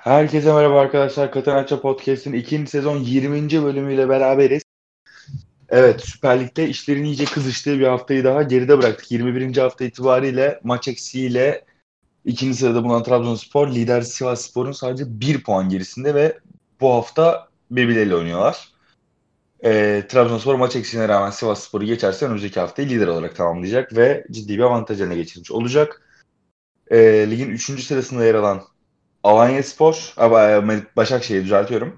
Herkese merhaba arkadaşlar. Katanaca Podcast'in 2. sezon 20. bölümüyle beraberiz. Evet, Süper Lig'de işlerin iyice kızıştığı bir haftayı daha geride bıraktık. 21. hafta itibariyle maç eksiğiyle 2. sırada bulunan Trabzonspor, lider Sivas Spor'un sadece 1 puan gerisinde ve bu hafta birbirleriyle oynuyorlar. Trabzonspor maç eksiğine rağmen Sivas Spor'u geçerse önümüzdeki haftayı lider olarak tamamlayacak ve ciddi bir avantaj eline geçirmiş olacak. Ligin 3. sırasında yer alan Alanya Spor, Başakşehir'i düzeltiyorum.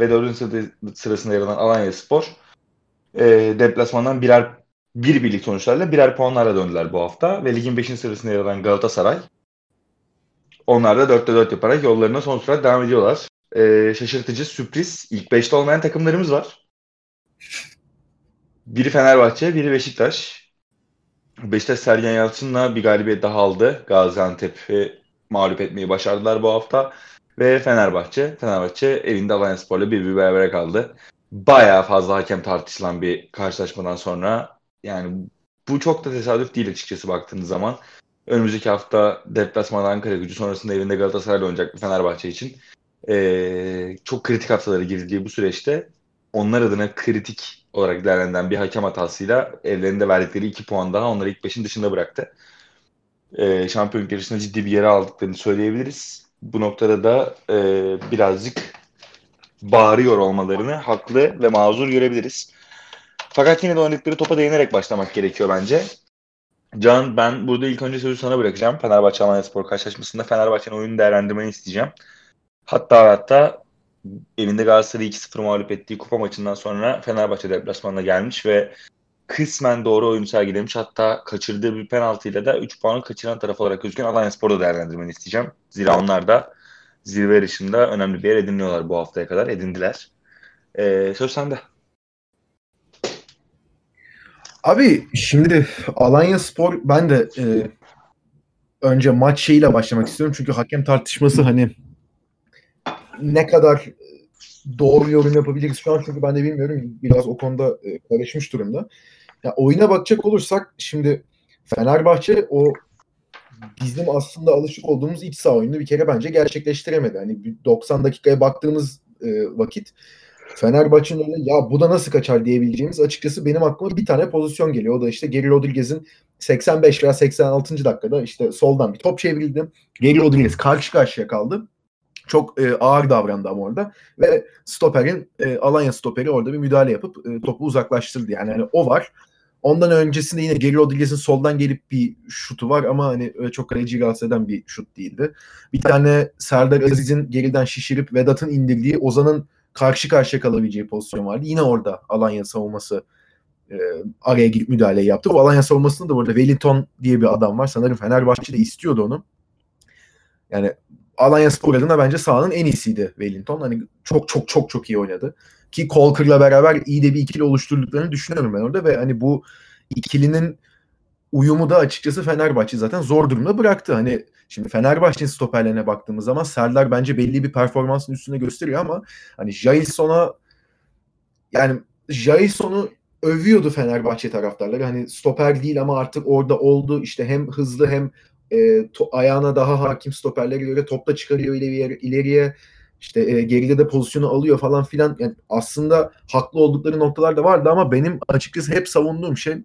Ve 4. sırasında yer alan Alanya Spor deplasmandan bir birlik sonuçlarla birer puanlarla döndüler bu hafta. Ve ligin 5. sırasında yer alan Galatasaray, onlar da 4'te 4 yaparak yollarına son sürat devam ediyorlar. Şaşırtıcı, sürpriz, ilk 5'te olmayan takımlarımız var. Biri Fenerbahçe, biri Beşiktaş. Beşiktaş Sergen Yalçın'la bir galibiyet daha aldı. Gaziantep'i mağlup etmeyi başardılar bu hafta. Ve Fenerbahçe evinde Alanya Spor'la bir beraber kaldı. Bayağı fazla hakem tartışılan bir karşılaşmadan sonra, yani bu çok da tesadüf değil açıkçası baktığınız zaman. Önümüzdeki hafta deplasmanda Ankaragücü, sonrasında evinde Galatasaray'la oynayacak Fenerbahçe için çok kritik haftaları girdiği bu süreçte onlar adına kritik olarak değerlendirilen bir hakem hatasıyla evlerinde verdikleri 2 puan daha onları ilk 5'in dışında bıraktı. Şampiyonluk yarışında ciddi bir yere aldıklarını söyleyebiliriz. Bu noktada da birazcık bağırıyor olmalarını haklı ve mazur görebiliriz. Fakat yine de oynadıkları topa değinerek başlamak gerekiyor bence. Can, ben burada ilk önce sözü sana bırakacağım. Fenerbahçe-Alanya Spor karşılaşmasında Fenerbahçe'nin oyunu değerlendirmeni isteyeceğim. Hatta evinde Galatasaray'ı 2-0 mağlup ettiği kupa maçından sonra Fenerbahçe deplasmanına gelmiş ve kısmen doğru oyunu sergilemiş. Hatta kaçırdığı bir penaltıyla da 3 puanı kaçıran taraf olarak gözüken Alanyaspor'u da değerlendirmeni isteyeceğim. Zira onlar da zirve yarışında önemli bir yer ediniyorlar bu haftaya kadar. Edindiler. Söz sende. Abi şimdi Alanyaspor, ben de önce maç şeyiyle başlamak istiyorum. Çünkü hakem tartışması hani ne kadar doğru yorum yapabiliriz şu an, çünkü ben de bilmiyorum. Biraz o konuda karışmış durumda. Ya, oyuna bakacak olursak şimdi Fenerbahçe o bizim aslında alışık olduğumuz iç saha oyununu bir kere bence gerçekleştiremedi. Hani 90 dakikaya baktığımız vakit Fenerbahçe'nin öyle ya bu da nasıl kaçar diyebileceğimiz, açıkçası benim aklıma bir tane pozisyon geliyor. O da işte Geri Rodriguez'in 85 veya 86. dakikada işte soldan bir top çevrildi. Geri Rodriguez karşı karşıya kaldı. Çok ağır davrandı ama orada ve stoperin Alanya stoperi orada bir müdahale yapıp topu uzaklaştırdı. Yani o var. Ondan öncesinde yine Geri Rodriguez'in soldan gelip bir şutu var ama hani çok kaleciyi rahatsız eden bir şut değildi. Bir tane Serdar Aziz'in geriden şişirip Vedat'ın indirdiği, Ozan'ın karşı karşıya kalabileceği pozisyon vardı. Yine orada Alanya savunması araya girip müdahale yaptı. Bu Alanya savunmasında da orada Wellington diye bir adam var. Sanırım Fenerbahçe de istiyordu onu. Yani Alanya Spor adına bence sahanın en iyisiydi Wellington. Hani çok iyi oynadı. Ki Kolker'la beraber iyi de bir ikili oluşturduklarını düşünüyorum ben orada ve hani bu ikilinin uyumu da açıkçası Fenerbahçe zaten zor durumda bıraktı. Hani şimdi Fenerbahçe'nin stoperlerine baktığımız zaman Serdar bence belli bir performansın üstüne gösteriyor ama hani Jailson'u övüyordu Fenerbahçe taraftarları. Hani stoper değil ama artık orada oldu. İşte hem hızlı hem ayağına daha hakim stoperlere göre top da çıkarıyor ileriye. İşte geride de pozisyonu alıyor falan filan. Yani aslında haklı oldukları noktalar da vardı ama benim açıkçası hep savunduğum şey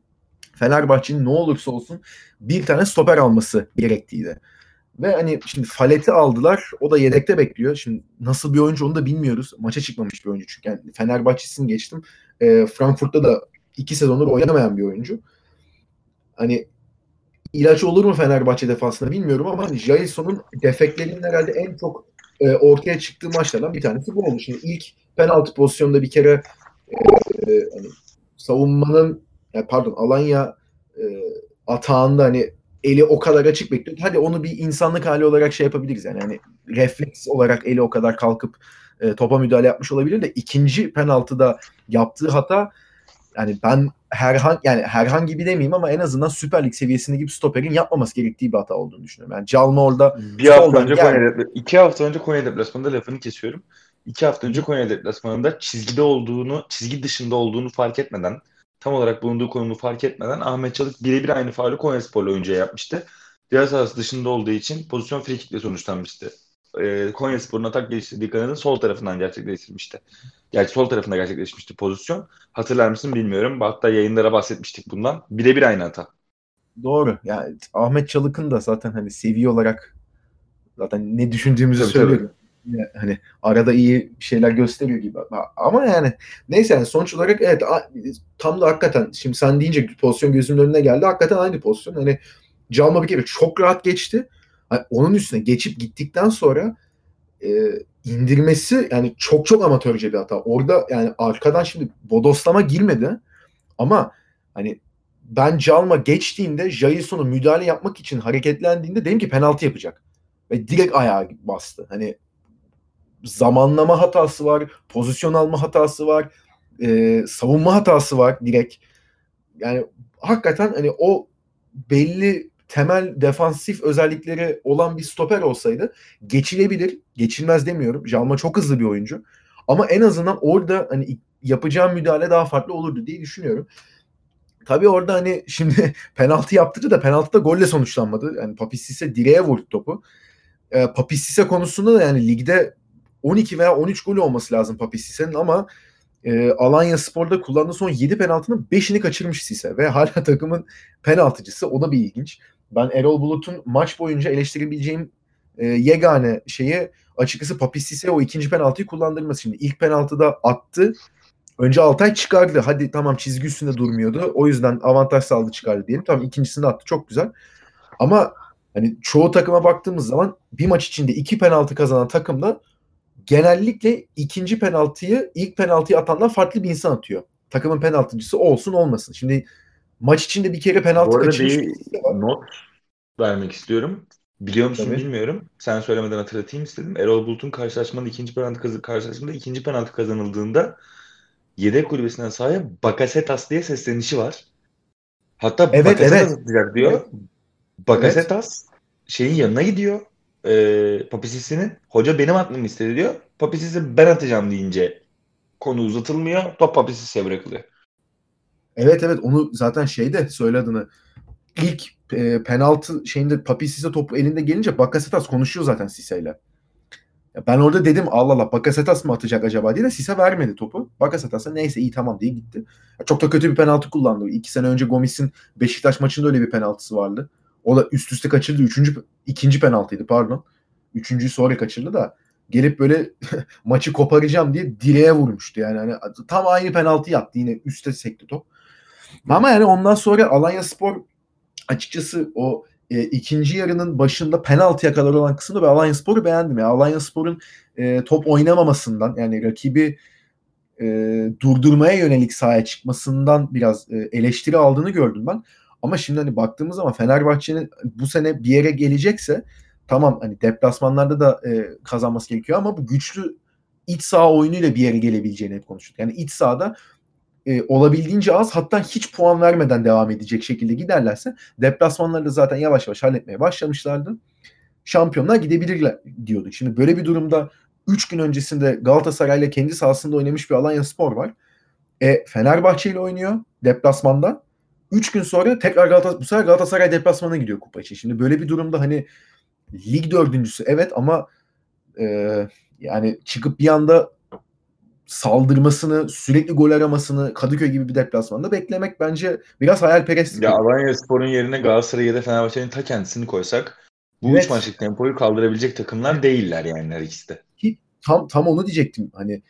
Fenerbahçe'nin ne olursa olsun bir tane stoper alması gerektiğiydi. Ve hani şimdi Falet'i aldılar. O da yedekte bekliyor. Şimdi nasıl bir oyuncu onu da bilmiyoruz. Maça çıkmamış bir oyuncu çünkü. Yani Fenerbahçe'sini geçtim. Frankfurt'ta da 2 sezondur oynamayan bir oyuncu. Hani İlaç olur mu Fenerbahçe defansına bilmiyorum ama Jailson'un defeklerinin herhalde en çok ortaya çıktığı maçlardan bir tanesi bu oldu. Şimdi ilk penaltı pozisyonunda bir kere hani savunmanın, yani pardon, Alanya atağında hani eli o kadar açık bekliyor. Hadi onu bir insanlık hali olarak şey yapabiliriz yani. Hani refleks olarak eli o kadar kalkıp topa müdahale yapmış olabilir de ikinci penaltıda yaptığı hata, yani ben herhangi bir demeyeyim ama en azından Süper Lig seviyesindeki bir stoperin yapmaması gerektiği bir hata olduğunu düşünüyorum. Yani Calma orada iki hafta önce Konya deplasmanında, lafını kesiyorum. 2 hafta önce Konya deplasmanında çizgi dışında olduğunu fark etmeden, tam olarak bulunduğu konumu fark etmeden Ahmet Çalık birebir aynı faulü Konyaspor'la oyuncuya yapmıştı. Diğer sahası dışında olduğu için pozisyon free kick'le sonuçlanmıştı. Konyaspor'un atak geliştirdiği kanadın sol tarafından gerçekleştirmişti. Gerçi sol tarafında gerçekleşmişti pozisyon. Hatırlar mısın bilmiyorum. Hatta yayınlara bahsetmiştik bundan. Birebir aynı hata. Doğru. Yani Ahmet Çalık'ın da zaten hani seviye olarak zaten ne düşündüğümüzü söylüyorum. Yani hani arada iyi şeyler gösteriyor gibi. Ama yani neyse yani sonuç olarak evet tam da hakikaten şimdi sen deyince pozisyon gözümün önüne geldi. Hakikaten aynı pozisyon. Hani Calma bir kere çok rahat geçti. Yani onun üstüne geçip gittikten sonra indirmesi yani çok amatörce bir hata. Orada yani arkadan şimdi bodoslama girmedi ama hani ben Calma geçtiğinde Jailson'u müdahale yapmak için hareketlendiğinde dedim ki penaltı yapacak. Ve direkt ayağa bastı. Hani zamanlama hatası var, pozisyon alma hatası var, savunma hatası var direkt. Yani hakikaten hani o belli temel defansif özellikleri olan bir stoper olsaydı geçilebilir. Geçilmez demiyorum. Jalma çok hızlı bir oyuncu. Ama en azından orada hani yapacağım müdahale daha farklı olurdu diye düşünüyorum. Tabii orada hani şimdi penaltı yaptırdı da penaltı da golle sonuçlanmadı. Yani Papiss Cissé direğe vurdu topu. Papiss Cissé konusunda da yani ligde 12 veya 13 golü olması lazım Papiss Cissé'nin ama Alanya Spor'da kullandığı son 7 penaltının 5'ini kaçırmış Cissé ve hala takımın penaltıcısı. O da bir ilginç. Ben Erol Bulut'un maç boyunca eleştirebileceğim yegane şeyi açıkçası Papiss Cissé o ikinci penaltıyı kullandırması. Şimdi ilk penaltıda attı. Önce Altay çıkardı. Hadi tamam çizgi üstünde durmuyordu. O yüzden avantaj sağladı çıkardı diyelim. Tamam ikincisini attı. Çok güzel. Ama hani çoğu takıma baktığımız zaman bir maç içinde 2 penaltı kazanan takımda genellikle ikinci penaltıyı ilk penaltıyı atandan farklı bir insan atıyor. Takımın penaltıcısı olsun olmasın. Şimdi maç içinde bir kere penaltı kaçırmış. Bu arada bir not vermek istiyorum. Biliyor musun tabii. Bilmiyorum. Sen söylemeden hatırlatayım istedim. Erol Bulut'un karşılaşmanın ikinci penaltı kazanıldığında yedek kulübesinden sahaya Bakasetas diye seslenişi var. Hatta evet, Bakasetas evet. diyor. Evet. Bakasetas şeyin yanına gidiyor. Papiss Cissé'nin hoca benim atmamı istedi diyor. Papiss Cissé ben atacağım deyince konu uzatılmıyor. Top Papiss Cissé bırakılıyor. Evet onu zaten şeyde söylediğini ilk penaltı şeyinde Papiss Cissé topu elinde gelince Bakasetas konuşuyor zaten Sisse'yle. Ben orada dedim Allah Bakasetas mı atacak acaba diye de Cissé vermedi topu. Bakasetas'a neyse iyi tamam diye gitti. Çok da kötü bir penaltı kullandı. 2 sene önce Gomis'in Beşiktaş maçında öyle bir penaltısı vardı. O da üst üste kaçırdı. İkinci penaltıydı pardon. 3.'yü sonra kaçırdı da gelip böyle maçı koparacağım diye direğe vurmuştu. Yani hani tam aynı penaltıyı attı. Yine üste sekti top. Ama yani ondan sonra Alanya Spor açıkçası o ikinci yarının başında penaltıya kadar olan kısımda ben Alanya Spor'u beğendim. Yani Alanya Spor'un top oynamamasından yani rakibi durdurmaya yönelik sahaya çıkmasından biraz eleştiri aldığını gördüm ben. Ama şimdi hani baktığımız zaman Fenerbahçe'nin bu sene bir yere gelecekse tamam hani deplasmanlarda da kazanması gerekiyor ama bu güçlü iç saha oyunuyla bir yere gelebileceğini hep konuştuk. Yani iç sahada olabildiğince az hatta hiç puan vermeden devam edecek şekilde giderlerse deplasmanları da zaten yavaş yavaş halletmeye başlamışlardı. Şampiyonlar gidebilirler diyorduk. Şimdi böyle bir durumda 3 gün öncesinde Galatasaray'la kendi sahasında oynamış bir Alanya Spor var. Fenerbahçe ile oynuyor deplasmanda. 3 gün sonra tekrar Galatasaray deplasmanına gidiyor kupa için. Şimdi böyle bir durumda hani lig dördüncüsü evet ama yani çıkıp bir anda saldırmasını, sürekli gol aramasını Kadıköy gibi bir deplasmanda beklemek bence biraz hayalperestlik. Ya Alanya Spor'un yerine Galatasaray ya da Fenerbahçe'nin ta kendisini koysak bu 3 maçlık tempoyu kaldırabilecek takımlar değiller yani her ikisi de. Tam onu diyecektim. Hani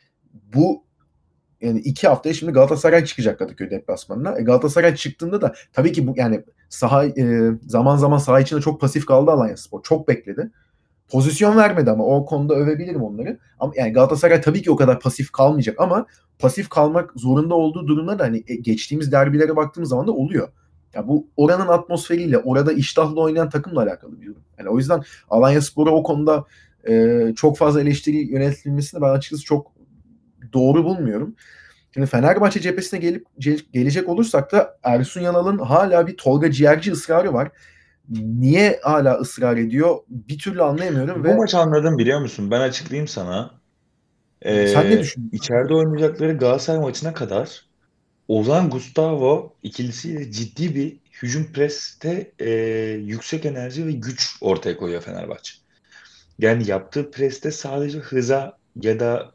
bu yani 2 haftaya şimdi Galatasaray çıkacak Kadıköy deplasmanına. Galatasaray çıktığında da tabii ki bu yani saha zaman zaman saha içinde çok pasif kaldı Alanya Spor. Çok bekledi. Pozisyon vermedi ama o konuda övebilirim onları. Ama yani Galatasaray tabii ki o kadar pasif kalmayacak ama pasif kalmak zorunda olduğu durumda da hani geçtiğimiz derbilere baktığımız zaman da oluyor. Yani bu oranın atmosferiyle, orada iştahla oynayan takımla alakalı bir durum. Yani o yüzden Alanya Spor'a o konuda çok fazla eleştiri yönetilmesini ben açıkçası çok doğru bulmuyorum. Şimdi Fenerbahçe cephesine gelecek olursak da Ersun Yanal'ın hala bir Tolga Ciğerci ısrarı var. Niye hala ısrar ediyor? Bir türlü anlayamıyorum. Bu maç anladım biliyor musun? Ben açıklayayım sana. Sen ne düşünüyorsun? İçeride oynayacakları Galatasaray maçına kadar Ozan Gustavo ikilisiyle ciddi bir hücum preste yüksek enerji ve güç ortaya koyuyor Fenerbahçe. Yani yaptığı preste sadece hıza ya da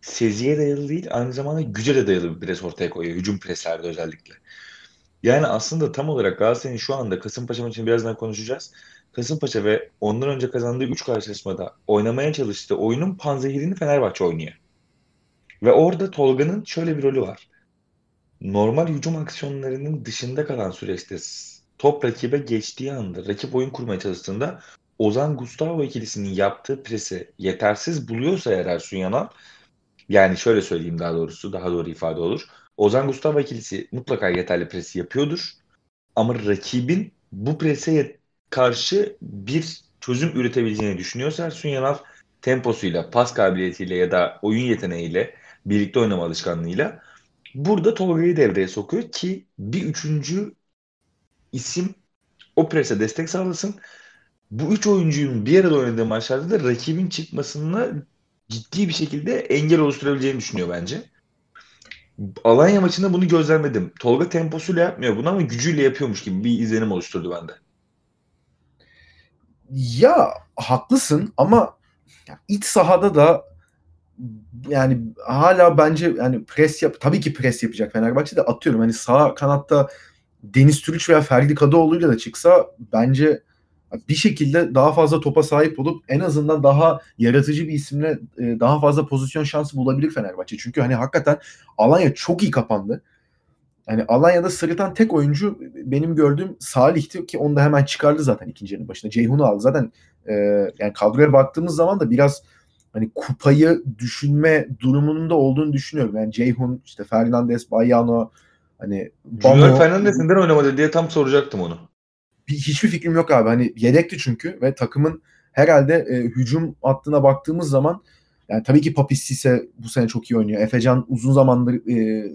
seziye dayalı değil, aynı zamanda güce de dayalı bir pres ortaya koyuyor. Hücum preslerde özellikle. Yani aslında tam olarak Galatasaray'ın şu anda Kasımpaşa maçını birazdan konuşacağız. Kasımpaşa ve ondan önce kazandığı 3 karşılaşmada oynamaya çalıştığı oyunun panzehirini Fenerbahçe oynuyor. Ve orada Tolga'nın şöyle bir rolü var. Normal hücum aksiyonlarının dışında kalan süreçte top rakibe geçtiği anda, rakip oyun kurmaya çalıştığında Ozan-Gustavo ikilisinin yaptığı presi yetersiz buluyorsa eğer Ersun Yanal, yani şöyle söyleyeyim daha doğrusu, daha doğru ifade olur. Ozan-Gustavo ikilisi mutlaka yeterli presi yapıyordur. Ama rakibin bu prese karşı bir çözüm üretebileceğini düşünüyorsa Ersun Yanal temposuyla, pas kabiliyetiyle ya da oyun yeteneğiyle, birlikte oynama alışkanlığıyla burada Tolga'yı devreye sokuyor ki bir üçüncü isim o prese destek sağlasın. Bu üç oyuncunun bir arada oynadığı maçlarda da rakibin çıkmasına ciddi bir şekilde engel oluşturabileceğini düşünüyor bence. Alanya maçında bunu gözlemledim. Tolga temposuyla yapmıyor bunu ama gücüyle yapıyormuş gibi bir izlenim oluşturdu bende. Ya haklısın ama iç sahada da yani hala bence yani tabii ki pres yapacak Fenerbahçe de, atıyorum hani sağ kanatta Deniz Türüç veya Ferdi Kadıoğlu'yla da çıksa bence bir şekilde daha fazla topa sahip olup en azından daha yaratıcı bir isimle daha fazla pozisyon şansı bulabilir Fenerbahçe. Çünkü hani hakikaten Alanya çok iyi kapandı. Yani Alanya'da sırıtan tek oyuncu benim gördüğüm Salih'ti ki onu da hemen çıkardı zaten ikinci yarının başında. Ceyhun'u aldı zaten. Yani kadroya baktığımız zaman da biraz hani kupayı düşünme durumunda olduğunu düşünüyorum. Yani Ceyhun, işte Fernandes, Mariano, hani Junior Fernandes neden oynamadı diye tam soracaktım onu. Hiçbir fikrim yok abi. Hani yedekti çünkü ve takımın herhalde hücum hattına baktığımız zaman yani tabii ki Papiss Cissé bu sene çok iyi oynuyor. Efecan uzun zamandır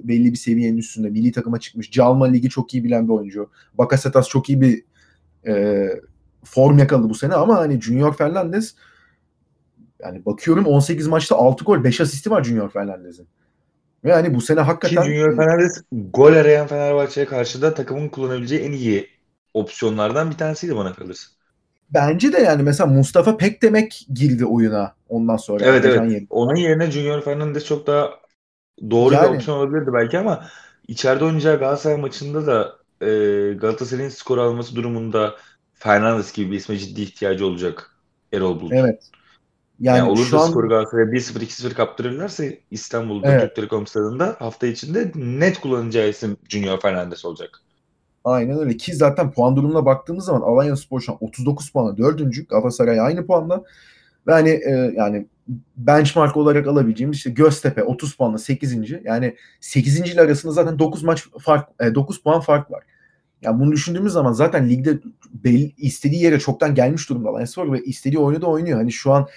belli bir seviyenin üstünde. Milli takıma çıkmış. Calma ligi çok iyi bilen bir oyuncu. Bakasetas çok iyi bir form yakaladı bu sene ama hani Junior Fernandes, yani bakıyorum 18 maçta 6 gol 5 asisti var Junior Fernandes'in. Ve hani bu sene hakikaten ki Junior Fernandes gol arayan Fenerbahçe'ye karşı da takımın kullanabileceği en iyi opsiyonlardan bir tanesiydi bana kalırsa. Bence de yani mesela Mustafa Pekdemek girdi oyuna ondan sonra. Evet. Yerine. Onun yerine Junior Fernandes çok daha doğru yani bir opsiyon olabilirdi belki ama içeride oynayacağı Galatasaray maçında da Galatasaray'ın skor alması durumunda Fernandes gibi bir isme ciddi ihtiyacı olacak Erol Bulut. Evet. Yani olur da skoru Galatasaray'a 1-0-2-0 kaptırırlarsa İstanbul'da evet. Türk Telekom Stadı'nda hafta içinde net kullanacağı isim Junior Fernandes olacak. Aynen öyle ki zaten puan durumuna baktığımız zaman Alanya Spor şu an 39 puanla 4. Galatasaray aynı puanla ve hani yani benchmark olarak alabileceğimiz işte Göztepe 30 puanla 8. Yani 8. ile arasında zaten 9 puan fark var. Yani bunu düşündüğümüz zaman zaten ligde istediği yere çoktan gelmiş durumda Alanya Spor ve istediği oyunu da oynuyor. Hani şu an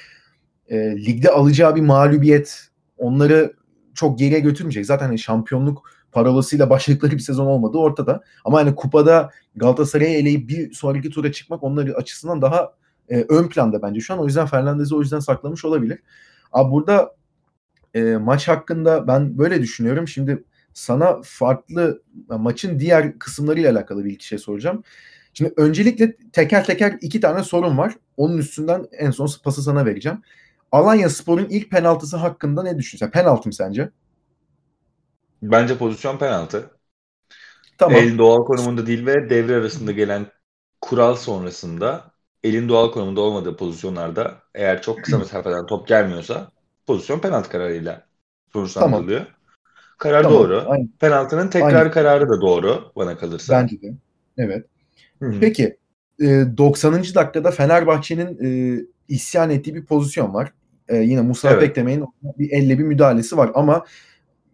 ligde alacağı bir mağlubiyet onları çok geriye götürmeyecek. Zaten hani şampiyonluk parolasıyla başladıkları bir sezon olmadığı ortada. Ama hani kupada Galatasaray'ı eleyip bir sonraki tura çıkmak onların açısından daha ön planda bence şu an. O yüzden Fernandez'i o yüzden saklamış olabilir. Abi burada maç hakkında ben böyle düşünüyorum. Şimdi sana farklı maçın diğer kısımlarıyla alakalı bir iki şey soracağım. Şimdi öncelikle teker teker iki tane sorun var. Onun üstünden en son pası sana vereceğim. Alanya Spor'un ilk penaltısı hakkında ne düşünüyorsun? Penaltı mı sence? Bence pozisyon penaltı. Tamam. Elin doğal konumunda değil ve devre arasında gelen kural sonrasında elin doğal konumunda olmadığı pozisyonlarda eğer çok kısa mesafeden top gelmiyorsa pozisyon penaltı kararıyla sonuçlandırılıyor. Tamam. Karar tamam, doğru. Aynen. Penaltının tekrar aynen kararı da doğru bana kalırsa. Bence de. Evet. Hı-hı. Peki 90. dakikada Fenerbahçe'nin isyan ettiği bir pozisyon var. Yine Musa Pekdeme'nin bir elle bir müdahalesi var ama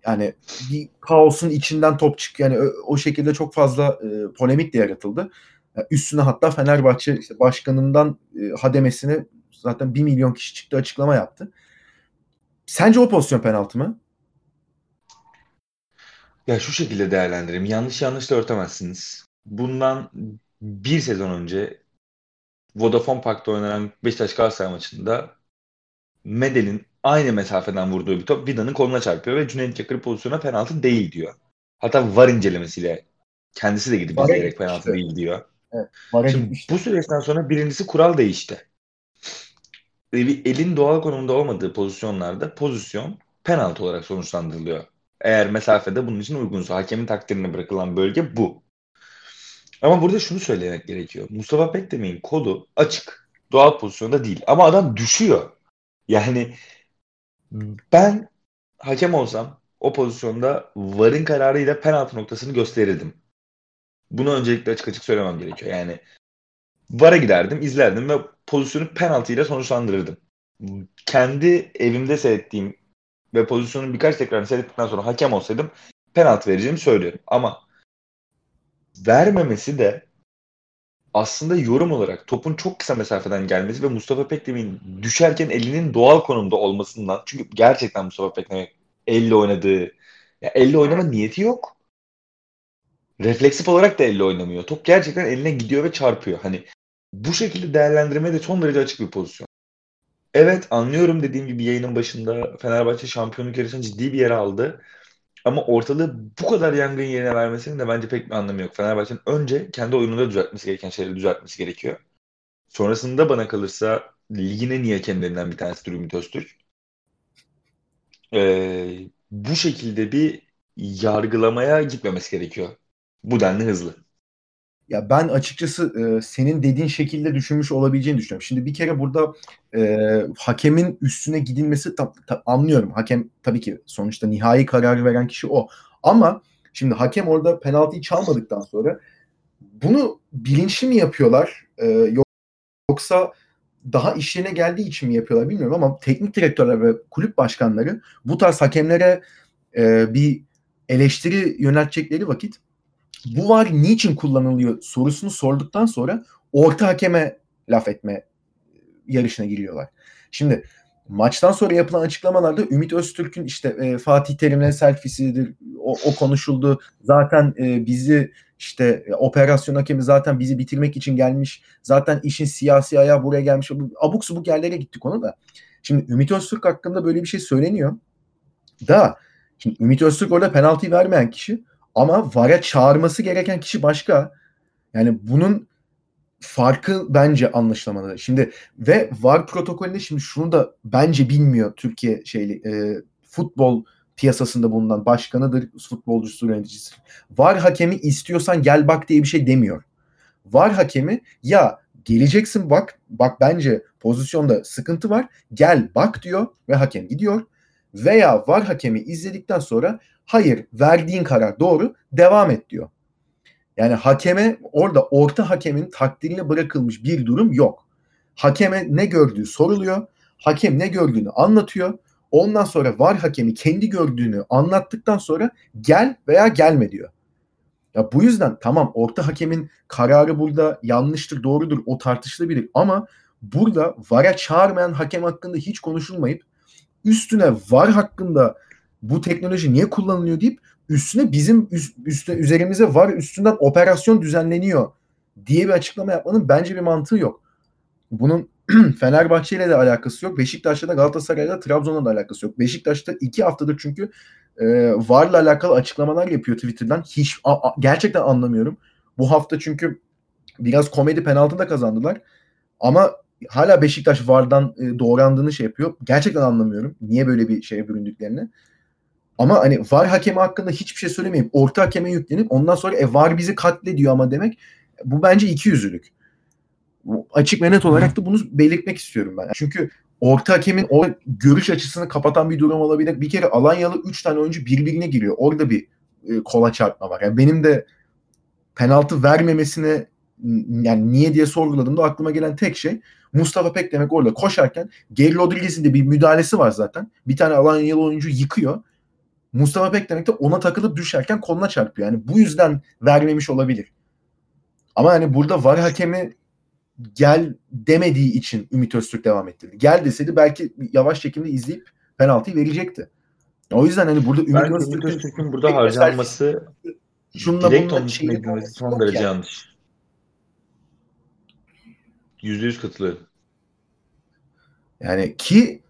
yani bir kaosun içinden top çıkıyor. Yani o şekilde çok fazla polemik de yaratıldı. Yani üstüne hatta Fenerbahçe işte başkanından hademesine zaten 1 milyon kişi çıktı, açıklama yaptı. Sence o pozisyon penaltı mı? Ya şu şekilde değerlendireyim. Yanlış da örtemezsiniz. Bundan bir sezon önce Vodafone Park'ta oynanan Beşiktaş Galatasaray maçında Medel'in aynı mesafeden vurduğu bir top Vida'nın koluna çarpıyor ve Cüneyt Çakır pozisyona penaltı değil diyor. Hatta VAR incelemesiyle kendisi de gidip izleyerek penaltı değil diyor. Evet, şimdi bu süreçten sonra birincisi kural değişti. elin doğal konumda olmadığı pozisyonlarda pozisyon penaltı olarak sonuçlandırılıyor. Eğer mesafede bunun için uygunsa, hakemin takdirine bırakılan bölge bu. Ama burada şunu söylemek gerekiyor. Mustafa Pekdemir'in kolu açık. Doğal pozisyonda değil. Ama adam düşüyor. Yani ben hakem olsam o pozisyonda VAR'ın kararıyla penaltı noktasını gösterirdim. Bunu öncelikle açık açık söylemem gerekiyor. Yani VAR'a giderdim, izlerdim ve pozisyonu penaltıyla sonuçlandırırdım. Kendi evimde seyrettiğim ve pozisyonun birkaç tekrarını seyrettikten sonra hakem olsaydım penaltı vereceğimi söylüyorum. Ama vermemesi de aslında yorum olarak topun çok kısa mesafeden gelmesi ve Mustafa Pekdemir'in düşerken elinin doğal konumda olmasından, çünkü gerçekten Mustafa Pekdemir elle oynama niyeti yok. Refleksif olarak da elle oynamıyor. Top gerçekten eline gidiyor ve çarpıyor. Hani bu şekilde değerlendirmeye de son derece açık bir pozisyon. Evet, anlıyorum, dediğim gibi yayının başında Fenerbahçe şampiyonluk yarışını ciddi bir yere aldı. Ama ortalığı bu kadar yangın yerine vermesinin de bence pek bir anlamı yok. Fenerbahçe'nin önce kendi oyununda düzeltmesi gereken şeyleri düzeltmesi gerekiyor. Sonrasında bana kalırsa ligin en iyi hakemlerinden bir tanesidir Ümit Öztürk. Bu şekilde bir yargılamaya gitmemesi gerekiyor. Bu denli hızlı. Ya ben açıkçası senin dediğin şekilde düşünmüş olabileceğini düşünüyorum. Şimdi bir kere burada hakemin üstüne gidilmesi anlıyorum. Hakem tabii ki sonuçta nihai kararı veren kişi o. Ama şimdi hakem orada penaltıyı çalmadıktan sonra bunu bilinçli mi yapıyorlar? Yoksa daha işlerine geldiği için mi yapıyorlar bilmiyorum ama teknik direktörler ve kulüp başkanları bu tarz hakemlere bir eleştiri yöneltecekleri vakit bu VAR niçin kullanılıyor sorusunu sorduktan sonra orta hakeme laf etme yarışına giriyorlar. Şimdi maçtan sonra yapılan açıklamalarda Ümit Öztürk'ün işte Fatih Terim'le selfiesidir, o konuşuldu. Zaten bizi işte operasyon hakemi zaten bizi bitirmek için gelmiş. Zaten işin siyasi ayağı buraya gelmiş. Abuk subuk yerlere gittik onu da. Şimdi Ümit Öztürk hakkında böyle bir şey söyleniyor. Da şimdi Ümit Öztürk orada penaltıyı vermeyen kişi. Ama VAR'a çağırması gereken kişi başka. Yani bunun farkı bence anlaşılamadı. Şimdi ve VAR protokolünde şimdi şunu da bence bilmiyor Türkiye futbol piyasasında bulunan başkanıdır, futbolcusu, yöneticisi. VAR hakemi istiyorsan gel bak diye bir şey demiyor. VAR hakemi ya geleceksin bak bence pozisyonda sıkıntı var, gel bak diyor ve hakem gidiyor. Veya VAR hakemi izledikten sonra hayır verdiğin karar doğru devam et diyor. Yani hakeme orada orta hakemin takdirine bırakılmış bir durum yok. Hakeme ne gördüğü soruluyor. Hakem ne gördüğünü anlatıyor. Ondan sonra VAR hakemi kendi gördüğünü anlattıktan sonra gel veya gelme diyor. Ya bu yüzden tamam orta hakemin kararı burada yanlıştır doğrudur o tartışılabilir ama burada VAR'a çağırmayan hakem hakkında hiç konuşulmayıp üstüne VAR hakkında bu teknoloji niye kullanılıyor deyip üstüne bizim üzerimize VAR üstünden operasyon düzenleniyor diye bir açıklama yapmanın bence bir mantığı yok. Bunun Fenerbahçe ile de alakası yok. Beşiktaş'la da Galatasaray'la da Trabzon'la da alakası yok. Beşiktaş'ta 2 haftadır çünkü VAR'la alakalı açıklamalar yapıyor Twitter'dan. Gerçekten anlamıyorum. Bu hafta çünkü biraz komedi penaltında kazandılar. Ama hala Beşiktaş VAR'dan doğrandığını şey yapıyor. Gerçekten anlamıyorum niye böyle bir şeye büründüklerini. Ama hani VAR hakemi hakkında hiçbir şey söylemeyip orta hakeme yüklenip ondan sonra VAR bizi katlediyor ama demek bu bence ikiyüzlülük. Açık ve net olarak da bunu belirtmek istiyorum ben. Çünkü orta hakemin o görüş açısını kapatan bir durum olabilir. Bir kere Alanyalı 3 tane oyuncu birbirine giriyor. Orada bir kola çarpma var. Yani benim de penaltı vermemesine yani niye diye sorguladığımda aklıma gelen tek şey Mustafa Pekdemir orada koşarken Geri Rodriguez'in de bir müdahalesi var zaten. Bir tane Alanyalı oyuncu yıkıyor. Mustafa Pekdemir de ona takılıp düşerken koluna çarpıyor. Yani bu yüzden vermemiş olabilir. Ama hani burada VAR hakemi gel demediği için Ümit Öztürk devam ettirdi. Gel deseydi belki yavaş çekimde izleyip penaltıyı verecekti. O yüzden hani burada Ümit Öztürk'ün burada harcanması direkt onun için edilmesi son derece yanlış. %100 katılıyorum. Yani ki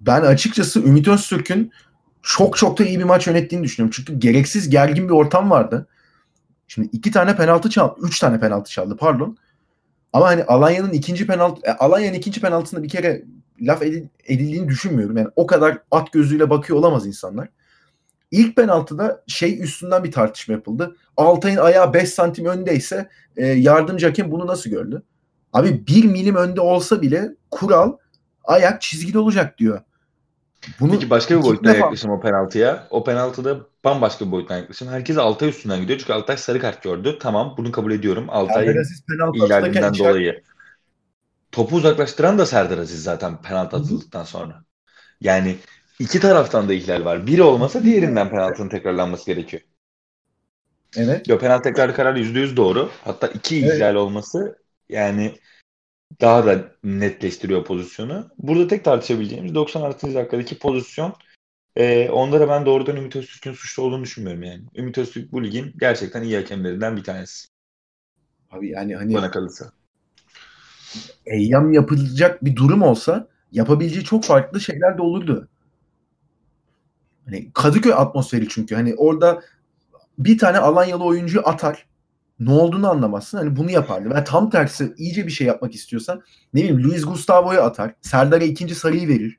ben açıkçası Ümit Öztürk'ün çok da iyi bir maç yönettiğini düşünüyorum. Çünkü gereksiz gergin bir ortam vardı. Şimdi 3 tane penaltı çaldı. Ama hani Alanya'nın ikinci penaltısında bir kere laf edildiğini düşünmüyorum. Yani o kadar at gözüyle bakıyor olamaz insanlar. İlk penaltıda şey üstünden bir tartışma yapıldı. Altay'ın ayağı 5 santim öndeyse yardımcı hakem bunu nasıl gördü? Abi 1 milim önde olsa bile kural ayak çizgide olacak diyor. Bunu peki başka bir boyuttan yaklaşım o penaltıya. O penaltıda bambaşka bir boyuttan yaklaşım. Herkes Altay üstünden gidiyor. Çünkü Altay sarı kart gördü. Tamam, bunu kabul ediyorum. Altay'ın ilerliğinden dolayı. Topu uzaklaştıran da Serdar Aziz zaten penaltı atıldıktan sonra. Yani iki taraftan da ihlal var. Biri olmasa diğerinden penaltının tekrarlanması gerekiyor. Evet. Yo, penaltı tekrarlı kararı %100 doğru. Hatta iki ihlal olması yani daha da netleştiriyor pozisyonu. Burada tek tartışabileceğimiz 90+. Dakikadaki pozisyon. Onda da ben doğrudan Ümit Öztürk'ün suçlu olduğunu düşünmüyorum yani. Ümit Öztürk bu ligin gerçekten iyi hakemlerinden bir tanesi. Abi yani hani bana kalırsa. Eyyam yapılacak bir durum olsa yapabileceği çok farklı şeyler de olurdu. Hani Kadıköy atmosferi çünkü. Hani orada bir tane Alanyalı oyuncuyu atar. Ne olduğunu anlamazsın. Hani bunu yapardı. Ve tam tersi iyice bir şey yapmak istiyorsan ne bileyim Luis Gustavo'yu atar. Serdar'a ikinci sarıyı verir.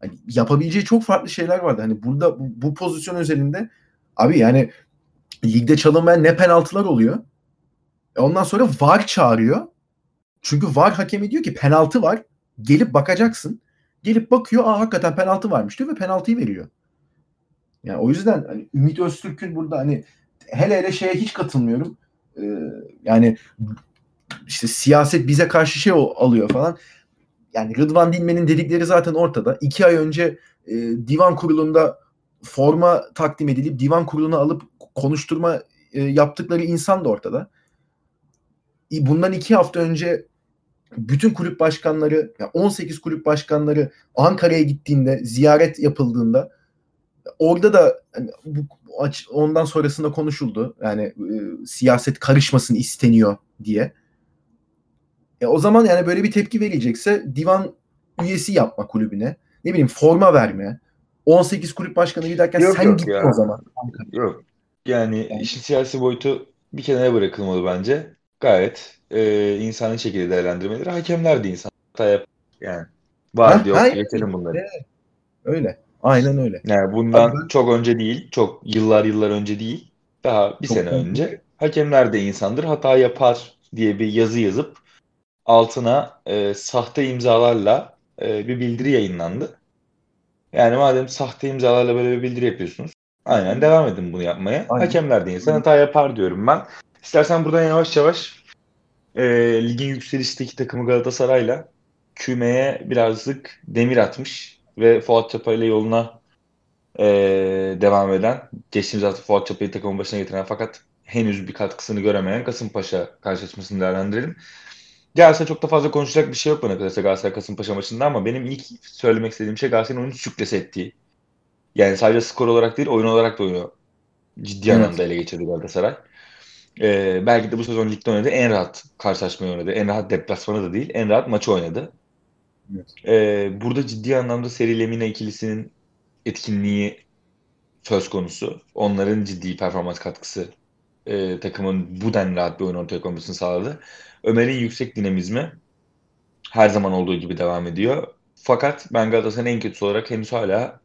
Hani yapabileceği çok farklı şeyler vardı. Hani burada bu pozisyon özelinde abi yani ligde çalınmayan ne penaltılar oluyor. Ondan sonra VAR çağırıyor. Çünkü VAR hakemi diyor ki penaltı var. Gelip bakacaksın. Gelip bakıyor. Aa hakikaten penaltı varmış diyor ve penaltıyı veriyor. Yani o yüzden hani Ümit Öztürk'ün burada hani hele şeye hiç katılmıyorum. Yani işte siyaset bize karşı şey alıyor falan. Yani Rıdvan Dilmen'in dedikleri zaten ortada. 2 ay önce divan kurulunda forma takdim edilip divan kuruluna alıp konuşturma yaptıkları insan da ortada. Bundan 2 hafta önce bütün kulüp başkanları, yani 18 kulüp başkanları Ankara'ya gittiğinde, ziyaret yapıldığında orada da yani ondan sonrasında konuşuldu. Yani siyaset karışmasın isteniyor diye. O zaman yani böyle bir tepki verecekse divan üyesi yapma kulübüne. Ne bileyim forma verme. 18 kulüp başkanı giderken yok, sen git o zaman. Yok. Yani işin siyasi boyutu bir kenara bırakılmalı bence. Gayet insani şekilde değerlendirmeleri. Hakemler de insan hata yapar. Yani var diyor. Geçelim bunları. Evet. Öyle. Aynen öyle. Yani bundan abi, çok önce değil, çok yıllar önce değil, daha bir sene önce hakemler de insandır, hata yapar diye bir yazı yazıp altına sahte imzalarla bir bildiri yayınlandı. Yani madem sahte imzalarla böyle bir bildiri yapıyorsunuz, aynen devam edin bunu yapmaya. Aynen. Hakemler de insan hata yapar diyorum ben. İstersen buradan yavaş yavaş ligin yükselişteki takımı Galatasaray'la kümeye birazcık demir atmış ve Fuat Çapa'yla yoluna devam eden, geçtiğimiz hafta Fuat Çapa'yı takımın başına getiren fakat henüz bir katkısını göremeyen Kasımpaşa karşılaşmasını değerlendirelim. Galatasaray çok da fazla konuşacak bir şey yok bana kadar Galatasaray-Kasımpaşa maçında ama benim ilk söylemek istediğim şey Galatasaray'ın oyunu sükles ettiği. Yani sadece skor olarak değil, oyun olarak da oyunu ciddi anlamda ele geçirdi Galatasaray. Belki de bu sezon ligde oynadı, en rahat karşılaşmayı oynadı, en rahat deplasmanı da değil, en rahat maçı oynadı. Evet. Burada ciddi anlamda seri Lemina ikilisinin etkinliği söz konusu. Onların ciddi performans katkısı takımın bu denli rahat bir oyun ortaya koymasını sağladı. Ömer'in yüksek dinamizmi her zaman olduğu gibi devam ediyor. Fakat ben Galatasaray'ın en kötüsü olarak henüz hala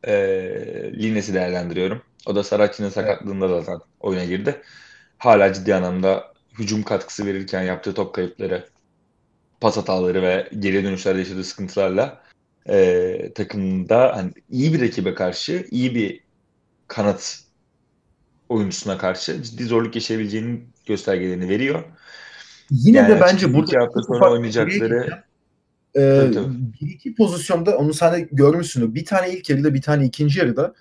Lines'i değerlendiriyorum. O da Saracchi'nin sakatlığında da zaten oyuna girdi. Hala ciddi anlamda hücum katkısı verirken yaptığı top kayıpları, pas hataları ve geriye dönüşlerde yaşadığı sıkıntılarla takımda hani iyi bir rakibe karşı, iyi bir kanat oyuncusuna karşı ciddi zorluk yaşayabileceğinin göstergelerini veriyor. Yine yani de bence burada 2 hafta sonra oynayacakları bir iki pozisyonda onu sen de görmüşsün. Bir tane ilk yarıda, bir tane ikinci yarıda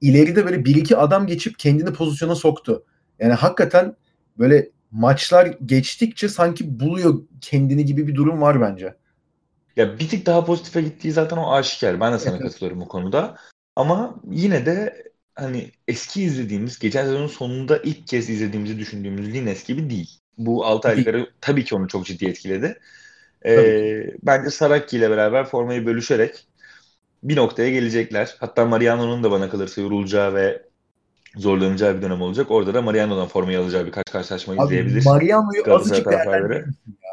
ileride böyle 1-2 adam geçip kendini pozisyona soktu. Yani hakikaten böyle maçlar geçtikçe sanki buluyor kendini gibi bir durum var bence. Ya bir tık daha pozitife gittiği zaten o aşikar. Ben de sana katılıyorum bu konuda. Ama yine de hani eski izlediğimiz, geçen sezonun sonunda ilk kez izlediğimizi düşündüğümüz Lines gibi değil. Bu 6 aylıkları tabii ki onu çok ciddi etkiledi. Bence Saracchi ile beraber formayı bölüşerek bir noktaya gelecekler. Hatta Mariano'nun da bana kalırsa yorulacağı ve zorlanacağı bir dönem olacak. Orada da Mariano'dan formayı alacağı birkaç karşılaşma izleyebiliriz. Mariano'yu azıcık değerlendirebilirsin ya.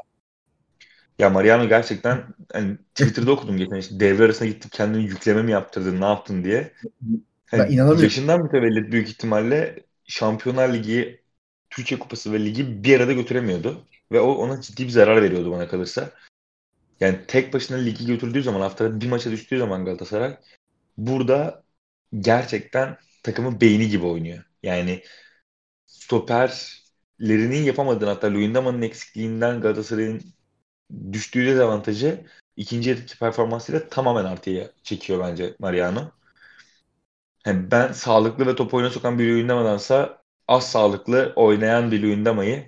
Ya Mariano gerçekten hani Twitter'da okudum geçen işte devre arasına gittim kendini yükleme mi yaptırdın ne yaptın diye. Yani inanamıyorum. Yaşından mütevellit büyük ihtimalle Şampiyonlar Ligi, Türkiye Kupası ve Ligi bir arada götüremiyordu. Ve o ona ciddi bir zarar veriyordu bana kalırsa. Yani tek başına Ligi götürdüğü zaman haftada bir maça düştüğü zaman Galatasaray burada gerçekten takımın beyni gibi oynuyor. Yani stoperlerinin yapamadığını hatta Luyendama'nın eksikliğinden Galatasaray'ın düştüğü dezavantajı ikinci yarıdaki performansıyla tamamen artıya çekiyor bence Mariano. Yani ben sağlıklı ve top oyuna sokan bir Luyendama'dansa az sağlıklı oynayan bir Luyendama'yı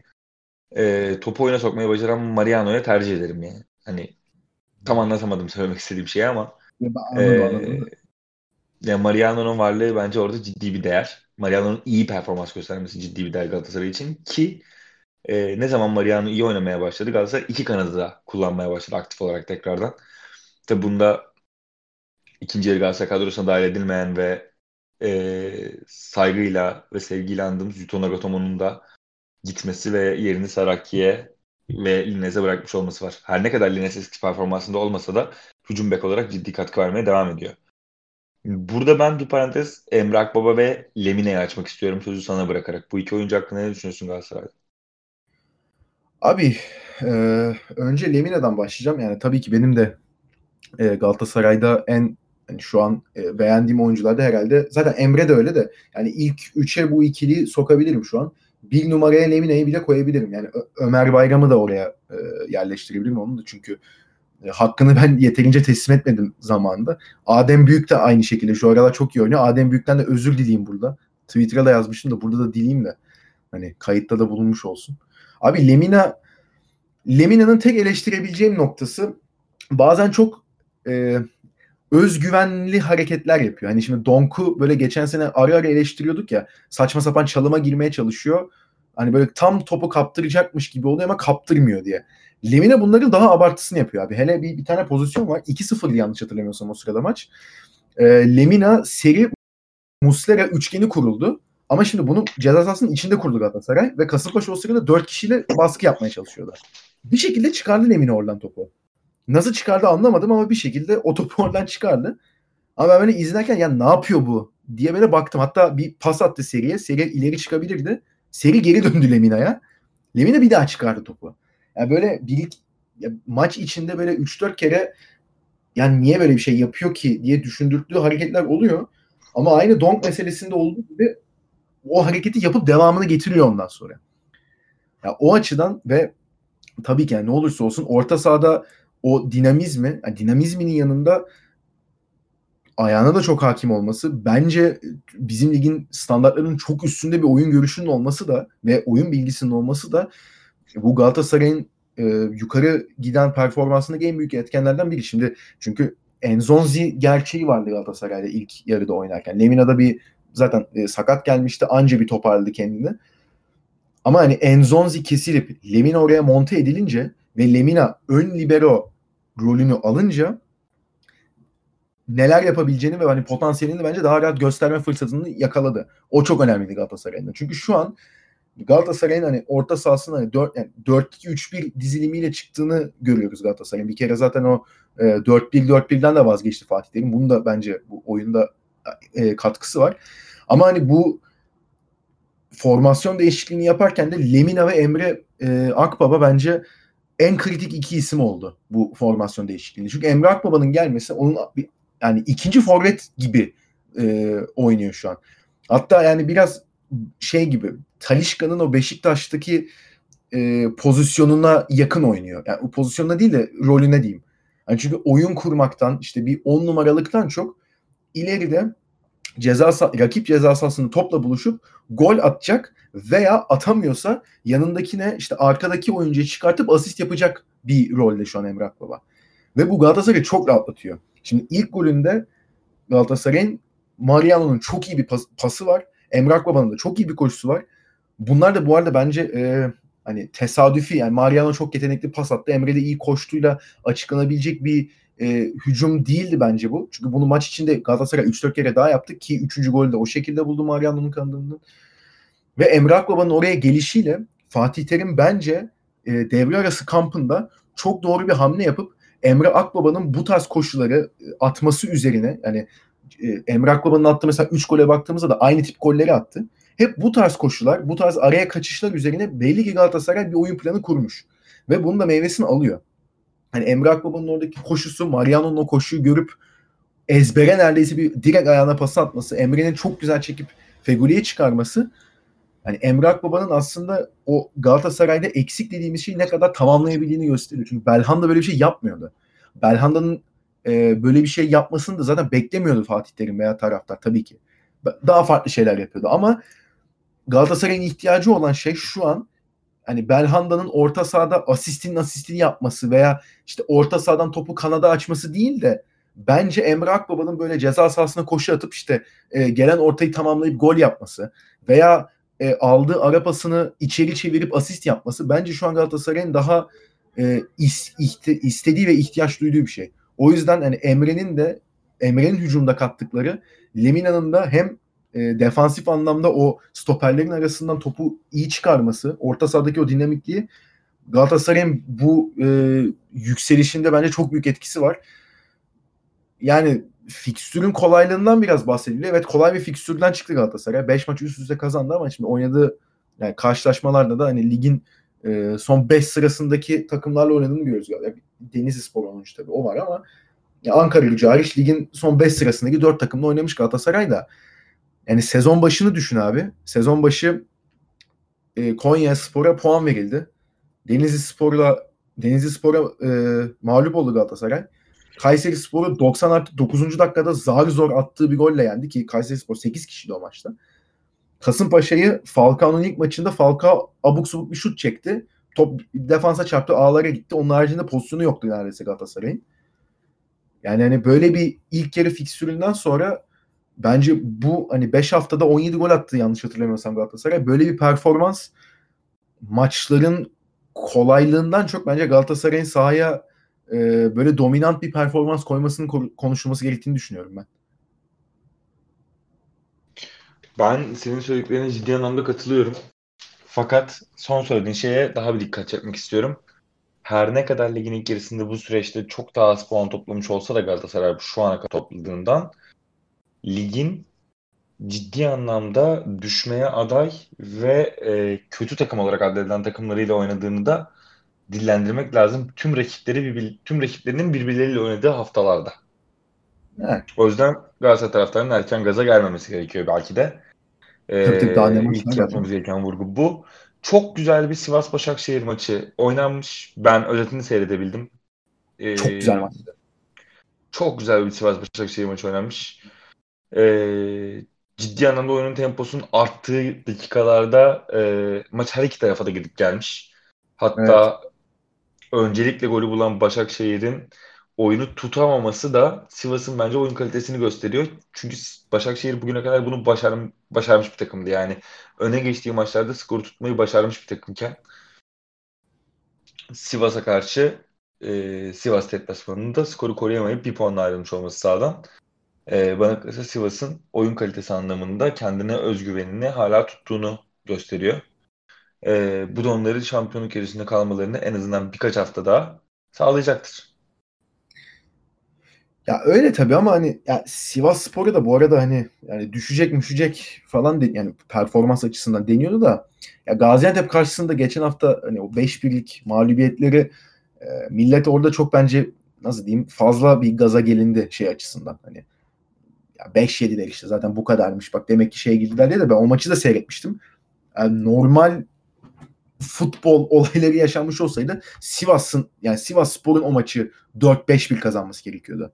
topu oyuna sokmayı başaran Mariano'ya tercih ederim yani. Hani tam anlatamadım söylemek istediğim şeyi ama anladım. Yani Mariano'nun varlığı bence orada ciddi bir değer. Mariano'nun iyi performans göstermesi ciddi bir değer Galatasaray için ki ne zaman Mariano iyi oynamaya başladı Galatasaray iki kanadı da kullanmaya başladı aktif olarak tekrardan. Tabi bunda ikinci yarı Galatasaray kadrosuna dahil edilmeyen ve saygıyla ve sevgiyle andığımız Yuto Nagatomo'nun da gitmesi ve yerini Saraki'ye ve Lines'e bırakmış olması var. Her ne kadar Lines eski performansında olmasa da hücum bek olarak ciddi katkı vermeye devam ediyor. Burada ben bir parantez Emre Akbaba ve Lemina'yı açmak istiyorum sözü sana bırakarak. Bu iki oyuncu hakkında ne düşünüyorsun Galatasaray'da? Abi önce Lemina'dan başlayacağım. Yani tabii ki benim de Galatasaray'da en yani şu an beğendiğim oyuncularda herhalde zaten Emre de öyle de yani ilk 3'e bu ikili sokabilirim şu an. 1 numaraya Lemina'yı bile koyabilirim. Yani Ömer Bayram'ı da oraya yerleştirebilirim onu da çünkü hakkını ben yeterince teslim etmedim zamanında. Adem Büyük de aynı şekilde şu aralar çok iyi oynuyor. Adem Büyük'ten de özür dileyim burada. Twitter'a da yazmıştım da burada da dileyim de hani kayıtta da bulunmuş olsun. Abi Lemina'nın tek eleştirebileceğim noktası bazen çok özgüvenli hareketler yapıyor. Hani şimdi Donk'u böyle geçen sene ara ara eleştiriyorduk ya. Saçma sapan çalıma girmeye çalışıyor. Hani böyle tam topu kaptıracakmış gibi oluyor ama kaptırmıyor diye. Lemina bunların daha abartısını yapıyor abi. Hele bir tane pozisyon var. 2-0 yanlış hatırlamıyorsam o sırada maç. Lemina seri Muslera üçgeni kuruldu. Ama şimdi bunu ceza sahasının içinde kurdu Galatasaray. Ve Kasımpaşa o sırada 4 kişiyle baskı yapmaya çalışıyorlar. Bir şekilde çıkardı Lemina oradan topu. Nasıl çıkardı anlamadım ama bir şekilde o topu oradan çıkardı. Ama ben böyle izlerken ya ne yapıyor bu diye böyle baktım. Hatta bir pas attı seriye. Seri ileri çıkabilirdi. Seri geri döndü Lemina'ya. Lemina bir daha çıkardı topu. Yani böyle maç içinde böyle 3-4 kere yani niye böyle bir şey yapıyor ki diye düşündürttüğü hareketler oluyor. Ama aynı Donk meselesinde olduğu gibi o hareketi yapıp devamını getiriyor ondan sonra. Ya o açıdan ve tabii ki yani ne olursa olsun orta sahada o dinamizmi, yani dinamizminin yanında ayağına da çok hakim olması, bence bizim ligin standartlarının çok üstünde bir oyun görüşünün olması da ve oyun bilgisinin olması da bu Galatasaray'ın yukarı giden performansındaki en büyük etkenlerden biri. Şimdi çünkü N'Zonzi gerçeği vardı Galatasaray'da ilk yarıda oynarken. Lemina'da bir zaten sakat gelmişti. Anca bir toparladı kendini. Ama hani N'Zonzi kesilip Lemina oraya monte edilince ve Lemina ön libero rolünü alınca neler yapabileceğini ve hani potansiyelini bence daha rahat gösterme fırsatını yakaladı. O çok önemliydi Galatasaray'da. Çünkü şu an Galatasaray'ın hani orta sahasına hani 4-2-3-1 dizilimiyle çıktığını görüyoruz Galatasaray'ın. Bir kere zaten o 4-1-4-1'den de vazgeçti Fatih Terim. Bunun da bence bu oyunda katkısı var. Ama hani bu formasyon değişikliğini yaparken de Lemina ve Emre Akbaba bence en kritik iki isim oldu bu formasyon değişikliğinde. Çünkü Emre Akbaba'nın gelmesi onun yani ikinci forvet gibi oynuyor şu an. Hatta yani biraz şey gibi Talisca'nın o Beşiktaş'taki pozisyonuna yakın oynuyor. Yani o pozisyonuna değil de rolüne diyeyim. Yani çünkü oyun kurmaktan işte bir 10 numaralıktan çok ileride rakip ceza sahasını topla buluşup gol atacak veya atamıyorsa yanındakine işte arkadaki oyuncuyu çıkartıp asist yapacak bir rolde şu an Emre Akbaba. Ve bu Galatasaray'ı çok rahatlatıyor. Şimdi ilk golünde Galatasaray'ın Mariano'nun çok iyi bir pası var. Emre Akbaba'nın da çok iyi bir koşusu var. Bunlar da bu arada bence hani tesadüfi yani Mariano çok yetenekli pas attı. Emre de iyi koştuğuyla açıklanabilecek bir hücum değildi bence bu. Çünkü bunu maç içinde Galatasaray 3-4 kere daha yaptı ki 3. golü de o şekilde buldu Mariano'nun kanadından. Ve Emre Akbaba'nın oraya gelişiyle Fatih Terim bence devre arası kampında çok doğru bir hamle yapıp Emre Akbaba'nın bu tarz koşuları atması üzerine, yani Emre Akbaba'nın attığı mesela 3 gole baktığımızda da aynı tip golleri attı. Hep bu tarz koşular, bu tarz araya kaçışlar üzerine belli ki Galatasaray bir oyun planı kurmuş. Ve bunun da meyvesini alıyor. Hani Emre Akbaba'nın oradaki koşusu, Mariano'nun o koşuyu görüp ezbere neredeyse bir direkt ayağına pas atması, Emre'nin çok güzel çekip Fegüli'ye çıkarması. Yani Emre Akbaba'nın aslında o Galatasaray'da eksik dediğimiz şeyi ne kadar tamamlayabildiğini gösteriyor. Çünkü Belhanda böyle bir şey yapmıyordu. Belhanda'nın böyle bir şey yapmasını da zaten beklemiyordu Fatih Terim veya taraftar tabii ki. Daha farklı şeyler yapıyordu ama Galatasaray'ın ihtiyacı olan şey şu an hani Belhanda'nın orta sahada asistini yapması veya işte orta sahadan topu kanada açması değil de bence Emre Akbaba'nın böyle ceza sahasına koşu atıp işte gelen ortayı tamamlayıp gol yapması veya aldığı ara pasını içeri çevirip asist yapması bence şu an Galatasaray'ın daha istediği ve ihtiyaç duyduğu bir şey. O yüzden yani Emre'nin hücumda kattıkları, Lemina'nın da hem defansif anlamda o stoperlerin arasından topu iyi çıkarması, orta sahadaki o dinamikliği Galatasaray'ın bu yükselişinde bence çok büyük etkisi var. Yani fikstürün kolaylığından biraz bahsediliyor. Evet, kolay bir fikstürden çıktı Galatasaray. 5 maç üst üste kazandı ama şimdi oynadığı yani karşılaşmalarda da hani ligin son 5 sırasındaki takımlarla oynadığını görüyoruz. Yani Denizli Spor oynamış tabii, o var ama yani Ankaragücü hariç ligin son 5 sırasındaki 4 takımla oynamış Galatasaray da. Yani sezon başını düşün abi. Sezon başı Konyaspor'a puan verildi. Denizli Spor'a mağlup oldu Galatasaray. Kayserispor'u 90+9. dakikada zar zor attığı bir golle yendi ki Kayserispor 8 kişiydi o maçta. Kasımpaşa'yı Falcao'nun ilk maçında Falcao abuk subuk bir şut çekti. Top defansa çarptı, ağlara gitti. Onun haricinde pozisyonu yoktu neredeyse Galatasaray'ın. Yani hani böyle bir ilk yarı fikstüründen sonra bence bu hani 5 haftada 17 gol attı yanlış hatırlamıyorsam Galatasaray. Böyle bir performans maçların kolaylığından çok bence Galatasaray'ın sahaya böyle dominant bir performans koymasının konuşulması gerektiğini düşünüyorum ben. Ben senin söylediklerine ciddi anlamda katılıyorum. Fakat son söylediğin şeye daha bir dikkat çekmek istiyorum. Her ne kadar ligin ilk yarısında bu süreçte çok daha az puan toplamış olsa da Galatasaray şu ana kadar topladığından ligin ciddi anlamda düşmeye aday ve kötü takım olarak addedilen takımlarıyla oynadığını da dillendirmek lazım. Tüm rakiplerinin birbirleriyle oynadığı haftalarda. Evet. O yüzden Galatasaray taraftarının erken gaza gelmemesi gerekiyor belki de. İlk yapmamız gereken vurgu bu. Çok güzel bir Sivas Başakşehir maçı oynanmış. Ben özetini seyredebildim. Çok güzel maçtı. Çok güzel bir Sivas Başakşehir maçı oynanmış. Ciddi anlamda oyunun temposunun arttığı dakikalarda maç her iki tarafa da gidip gelmiş. Hatta evet, öncelikle golü bulan Başakşehir'in oyunu tutamaması da Sivas'ın bence oyun kalitesini gösteriyor. Çünkü Başakşehir bugüne kadar bunu başarmış bir takımdı. Yani öne geçtiği maçlarda skoru tutmayı başarmış bir takımken Sivas'a karşı Sivas deplasmanında da skoru koruyamayıp bir puanla ayrılmış olması sahadan. Bana kalırsa Sivas'ın oyun kalitesi anlamında kendine özgüvenini hala tuttuğunu gösteriyor. Bu da onları şampiyonluk yarışında kalmalarını en azından birkaç hafta daha sağlayacaktır. Ya öyle tabii ama hani ya Sivas Spor'u da bu arada hani yani düşecek falan yani performans açısından deniyordu da ya Gaziantep karşısında geçen hafta hani o 5-1'lik mağlubiyetleri millet orada çok bence nasıl diyeyim fazla bir gaza gelindi şey açısından hani ya 5-7'ler işte zaten bu kadarmış bak demek ki şeye girdiler diye de ben o maçı da seyretmiştim. Yani normal futbol olayları yaşanmış olsaydı Sivas Spor'un o maçı 4-5-1 kazanması gerekiyordu.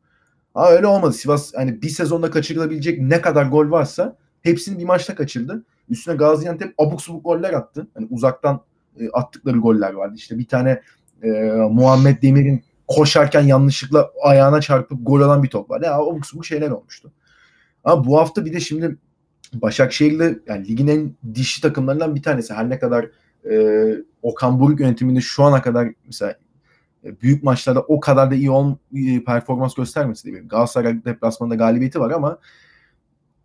Ama öyle olmadı. Sivas hani bir sezonda kaçırılabilecek ne kadar gol varsa hepsini bir maçta kaçırdı. Üstüne Gaziantep abuk subuk goller attı. Hani uzaktan attıkları goller vardı. İşte bir tane Muhammed Demir'in koşarken yanlışlıkla ayağına çarpıp gol olan bir top vardı. Yani abuk subuk şeyler olmuştu. Ama bu hafta bir de şimdi Başakşehir'le yani ligin en dişli takımlarından bir tanesi. Her ne kadar Okan Buruk yönetiminde şu ana kadar mesela büyük maçlarda o kadar da iyi performans göstermesi değil mi? Galatasaray deplasmanında galibiyeti var ama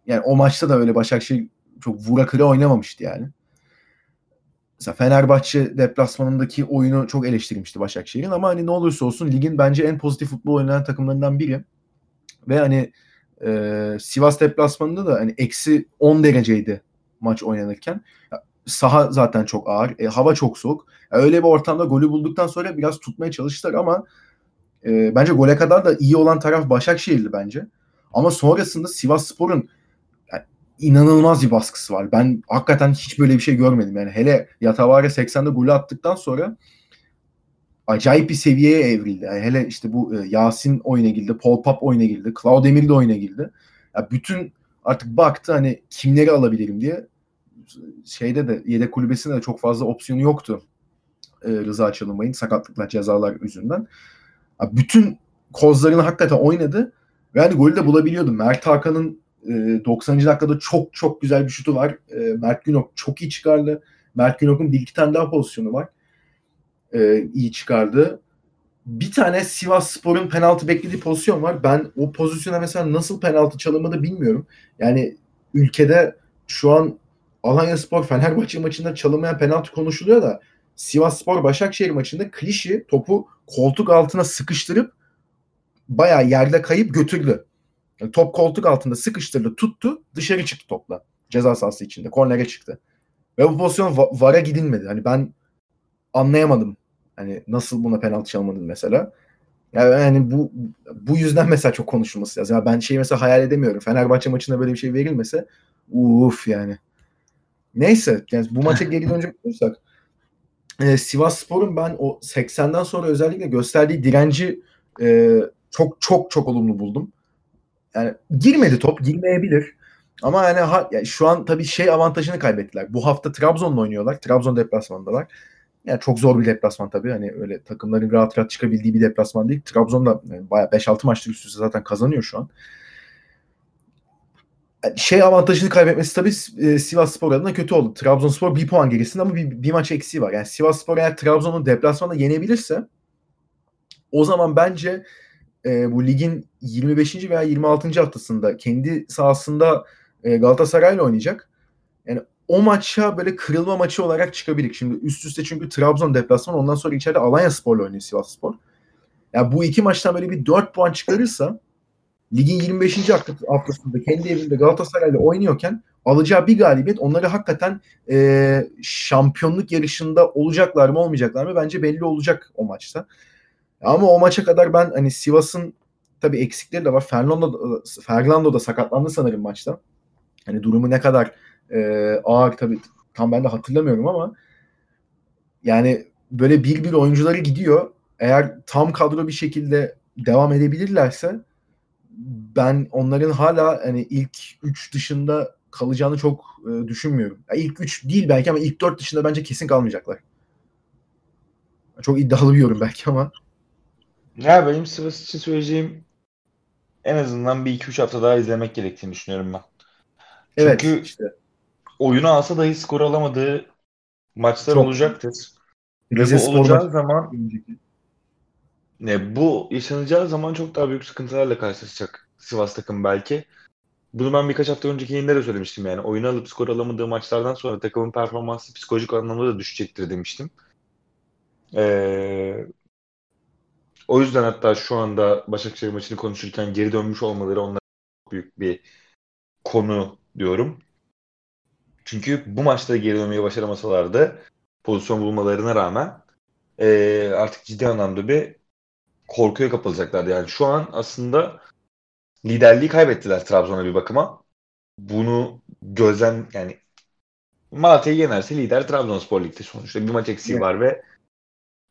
yani o maçta da öyle Başakşehir çok vura kıra oynamamıştı yani. mesela Fenerbahçe deplasmanındaki oyunu çok eleştirmişti Başakşehir'in ama hani ne olursa olsun ligin bence en pozitif futbol oynayan takımlarından biri. Ve hani Sivas deplasmanında da hani eksi 10 dereceydi maç oynanırken. Saha zaten çok ağır. Hava çok soğuk. Öyle bir ortamda golü bulduktan sonra biraz tutmaya çalıştılar ama bence gole kadar da iyi olan taraf Başakşehir'di bence. Ama sonrasında Sivas Spor'un yani inanılmaz bir baskısı var. Ben hakikaten hiç böyle bir şey görmedim. Yani hele Yatavare 80'de golü attıktan sonra acayip bir seviyeye evrildi. Yani hele işte bu Yasin oyuna girdi, Paul Pap oyuna girdi, Claudemir de oyuna girdi. Yani bütün artık baktı hani kimleri alabilirim diye. Şeyde de yedek kulübesinde de çok fazla opsiyonu yoktu. Rıza Çalınbay'ın sakatlıklar, cezalar yüzünden. Ya bütün kozlarını hakikaten oynadı. Ve hani golü de bulabiliyordu. Mert Hakan'ın 90. dakikada çok güzel bir şutu var. Mert Günok çok iyi çıkardı. Mert Günok'un bir iki tane daha pozisyonu var. İyi çıkardı. Bir tane Sivas Spor'un penaltı beklediği pozisyon var. Ben o pozisyona mesela nasıl penaltı çalınmadı bilmiyorum. Yani ülkede şu an Alanya Spor Fenerbahçe maçında çalınmayan penaltı konuşuluyor da Sivas Spor Başakşehir maçında Klişi topu koltuk altına sıkıştırıp bayağı yerde kayıp götürdü. Yani top koltuk altında sıkıştırdı, tuttu, dışarı çıktı topla. Ceza sahası içinde, kornere çıktı. Ve bu pozisyon VAR'a gidilmedi. Hani ben anlayamadım. Hani nasıl buna penaltı çalmadın mesela. Yani bu yüzden mesela çok konuşulması lazım. Yani ben şeyi mesela hayal edemiyorum. Fenerbahçe maçında böyle bir şey verilmese uff yani. Neyse yani bu maça geri dönecek olursak Sivas Spor'un ben o 80'den sonra özellikle gösterdiği direnci çok olumlu buldum. Yani girmedi top, girmeyebilir. Ama yani şu an tabii şey avantajını kaybettiler. Bu hafta Trabzon'la oynuyorlar. Trabzon deplasmandalar. Yani çok zor bir deplasman tabii. Hani öyle takımların rahat rahat çıkabildiği bir deplasman değil. Trabzon da yani bayağı 5-6 maçtır üst üste zaten kazanıyor şu an. Şey avantajını kaybetmesi tabii Sivas Spor adına kötü oldu. Trabzonspor bir puan gerisinde ama bir maç eksiği var. Yani Sivas Spor eğer Trabzon'u deplasmanda yenebilirse o zaman bence bu ligin 25. veya 26. haftasında kendi sahasında Galatasaray'la oynayacak. Yani o maça böyle kırılma maçı olarak çıkabilir. Şimdi üst üste çünkü Trabzon deplasman ondan sonra içeride Alanya Spor'la oynuyor Sivas Spor. Yani bu iki maçtan böyle bir 4 puan çıkarırsa ligin 25. haftasında kendi evinde Galatasaray'la oynuyorken alacağı bir galibiyet onları hakikaten şampiyonluk yarışında olacaklar mı olmayacaklar mı bence belli olacak o maçta. Ama o maça kadar ben hani Sivas'ın tabii eksikleri de var. Fernando da sakatlandı sanırım maçta. Hani durumu ne kadar ağır tabii tam ben de hatırlamıyorum ama yani böyle bir oyuncuları gidiyor. Eğer tam kadro bir şekilde devam edebilirlerse ben onların hala hani ilk 3 dışında kalacağını çok düşünmüyorum. Yani ilk 3 değil belki ama ilk 4 dışında bence kesin kalmayacaklar. Çok iddialı bir yorum belki ama. Ya benim Sivas için söyleyeceğim en azından bir 2-3 hafta daha izlemek gerektiğini düşünüyorum ben. Evet, çünkü işte oyunu alsa dahi skor alamadığı maçlar çok olacaktır. Ve bu olacağı zaman bu yaşanacağı zaman çok daha büyük sıkıntılarla karşılaşacak Sivas takım belki. Bunu ben birkaç hafta önceki yayında da söylemiştim yani. Oyunu alıp skor alamadığı maçlardan sonra takımın performansı psikolojik anlamda da düşecektir demiştim. O yüzden hatta şu anda Başakşehir maçını konuşurken geri dönmüş olmaları onlara çok büyük bir konu diyorum. Çünkü bu maçta geri dönmeyi başaramasalardı pozisyon bulmalarına rağmen artık ciddi anlamda bir korkuya kapılacaklardı. Yani şu an aslında liderliği kaybettiler Trabzon'a bir bakıma. Bunu gözlem yani Malatya'yı yenerse lider Trabzonspor Lig'de sonuçta bir maç eksiği var ve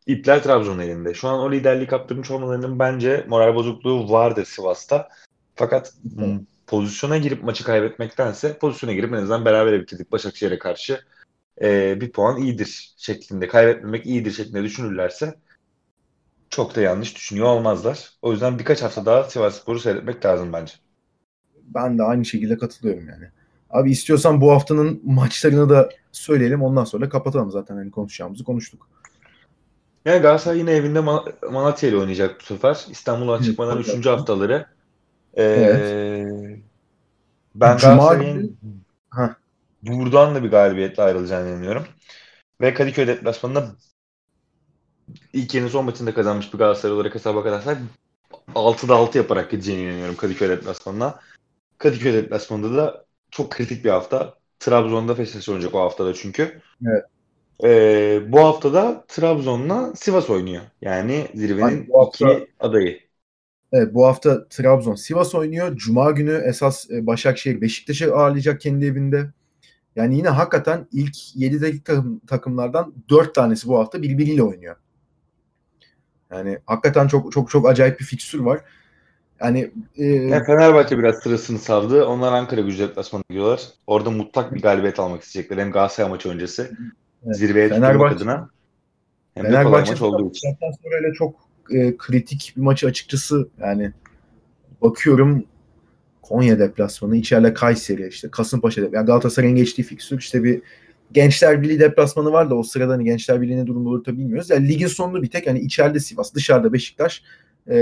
ipler Trabzon'un elinde. Şu an o liderliği kaptırmış olmalarının bence moral bozukluğu vardır Sivas'ta. Fakat pozisyona girip maçı kaybetmektense pozisyona girip en azından berabere bitirdik Başakşehir'e karşı bir puan iyidir şeklinde, kaybetmemek iyidir şeklinde düşünürlerse çok da yanlış düşünüyor olmazlar. O yüzden birkaç hafta daha Sivasspor'u seyretmek lazım bence. Ben de aynı şekilde katılıyorum yani. Abi istiyorsan bu haftanın maçlarını da söyleyelim. Ondan sonra kapatalım zaten hani konuşacağımızı konuştuk. Yani Galatasaray yine evinde Malatya ile oynayacak bu sefer. İstanbul'dan çıkmadan 3. haftaları. Evet. Ben Galatasaray'ın buradan da bir galibiyetle ayrılacağını inanıyorum. Ve Kadıköy deplasmanında ilk yeni son maçında kazanmış bir Galatasaray olarak hesaba katarsak 6'da 6 yaparak gideceğine inanıyorum Kadıköy deplasmanına. Kadıköy deplasmanında da çok kritik bir hafta. Trabzon'da festivali olacak o haftada çünkü. Evet. Bu hafta da Trabzon'la Sivas oynuyor. Yani zirvenin hafta, iki adayı. Evet, bu hafta Trabzon Sivas oynuyor. Cuma günü esas Başakşehir Beşiktaş'ı ağırlayacak kendi evinde. Yani yine hakikaten ilk 7'deki takımlardan 4 tanesi bu hafta birbiriyle oynuyor. Yani hakikaten çok çok çok acayip bir fikstür var. Yani Fenerbahçe biraz sırasını savdı. Onlar Ankaragücü deplasmanına gidiyorlar. Orada mutlak bir galibiyet almak isteyecekler. Hem Galatasaray maçı öncesi zirveye çıkmak adına hem de kolay maç olduğu için. Fenerbahçe'den sonra öyle çok kritik bir maçı açıkçası yani bakıyorum Konya deplasmanı, içeride Kayseri, işte Kasımpaşa deplasmanı. Yani Galatasaray'ın geçtiği fikstür. İşte bir Gençler Birliği deplasmanı var da o sırada hani Gençler Birliği ne durumda olur tabii bilmiyoruz. Yani ligin sonunda bir tek hani içeride Sivas, dışarıda Beşiktaş,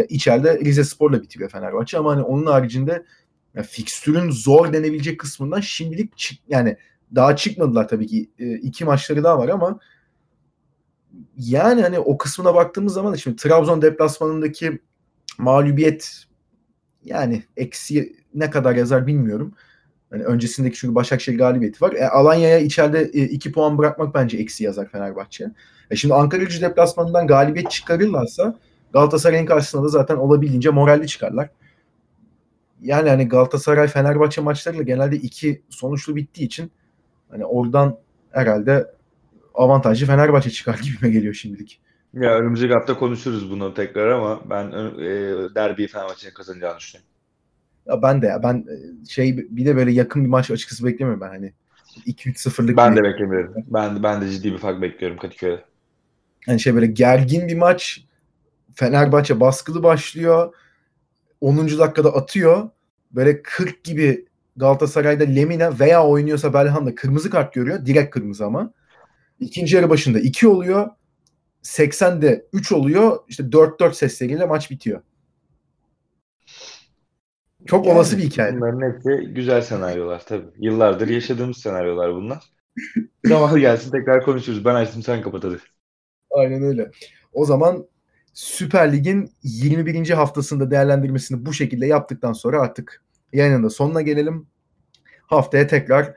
içeride Rize Spor'la bitiriyor Fenerbahçe. Ama hani onun haricinde yani fikstürün zor denebilecek kısmından şimdilik yani daha çıkmadılar tabii ki. 2 maçları daha var ama yani hani o kısmına baktığımız zaman şimdi Trabzon deplasmanındaki mağlubiyet yani eksi ne kadar yazar bilmiyorum. Yani öncesindeki çünkü Başakşehir galibiyeti var. Alanya'ya içeride 2 puan bırakmak bence eksi yazar Fenerbahçe. Şimdi Ankaragücü deplasmanından galibiyet çıkarırlarsa Galatasaray'ın karşısında da zaten olabildiğince moralli çıkarlar. Yani hani Galatasaray Fenerbahçe maçlarıyla genelde 2 sonuçlu bittiği için hani oradan herhalde avantajlı Fenerbahçe çıkar gibime geliyor şimdilik. Ya önümüzdeki hafta konuşuruz bunu tekrar ama ben derbiyi Fenerbahçe'nin kazanacağını düşünüyorum. Ya ben bir de böyle yakın bir maç açıkçası beklemiyorum ben hani 2-3-0'lık. Ben de beklemiyorum. Ben de ciddi bir fark bekliyorum Kadıköy'de. Yani böyle gergin bir maç. Fenerbahçe baskılı başlıyor. 10. dakikada atıyor. Böyle 40 gibi Galatasaray'da Lemina veya oynuyorsa Belhanda kırmızı kart görüyor. Direkt kırmızı ama. İkinci yarı başında 2 oluyor. 80'de 3 oluyor. İşte 4-4 sesleriyle maç bitiyor. Çok yani, olası bir hikaye. Bunların hepsi güzel senaryolar tabii. Yıllardır yaşadığımız senaryolar bunlar. Zamanı gelsin tekrar konuşuruz. Ben açtım sen kapat hadi. Aynen öyle. O zaman Süper Lig'in 21. haftasında değerlendirmesini bu şekilde yaptıktan sonra artık yayının da sonuna gelelim. Haftaya tekrar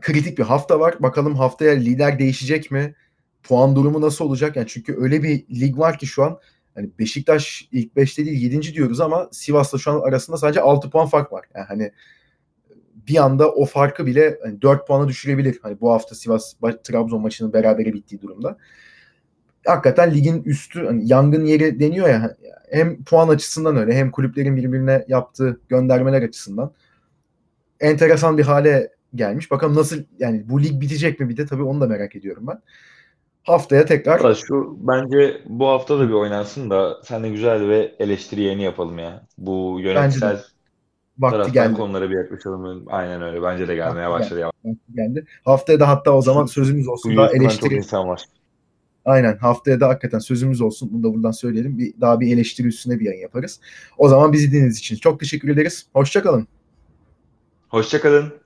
kritik bir hafta var. Bakalım haftaya lider değişecek mi? Puan durumu nasıl olacak? Yani çünkü öyle bir lig var ki şu an hani Beşiktaş ilk 5'te değil 7. diyoruz ama Sivas'la şu an arasında sadece 6 puan fark var. Yani hani bir anda o farkı bile hani 4 puana düşürebilir. Hani bu hafta Sivas Trabzon maçının berabere bittiği durumda. Hakikaten ligin üstü hani yangın yeri deniyor ya hem puan açısından öyle hem kulüplerin birbirine yaptığı göndermeler açısından enteresan bir hale gelmiş. Bakalım nasıl yani bu lig bitecek mi bir de tabii onu da merak ediyorum ben. Haftaya tekrar. Şu bence bu hafta da bir oynansın da sen de güzel ve eleştiri yayını yapalım ya. Bu yönetsel taraftan konulara bir yaklaşalım. Aynen öyle. Bence de gelmeye başladı. Geldi. Haftaya da hatta o zaman sözümüz olsun da eleştiri. Çok insan var. Aynen haftaya da hakikaten sözümüz olsun. Bunu da buradan söyleyelim. Daha bir eleştiri üstüne bir yayın yaparız. O zaman bizi dinlediğiniz için çok teşekkür ederiz. Hoşça kalın. Hoşça kalın.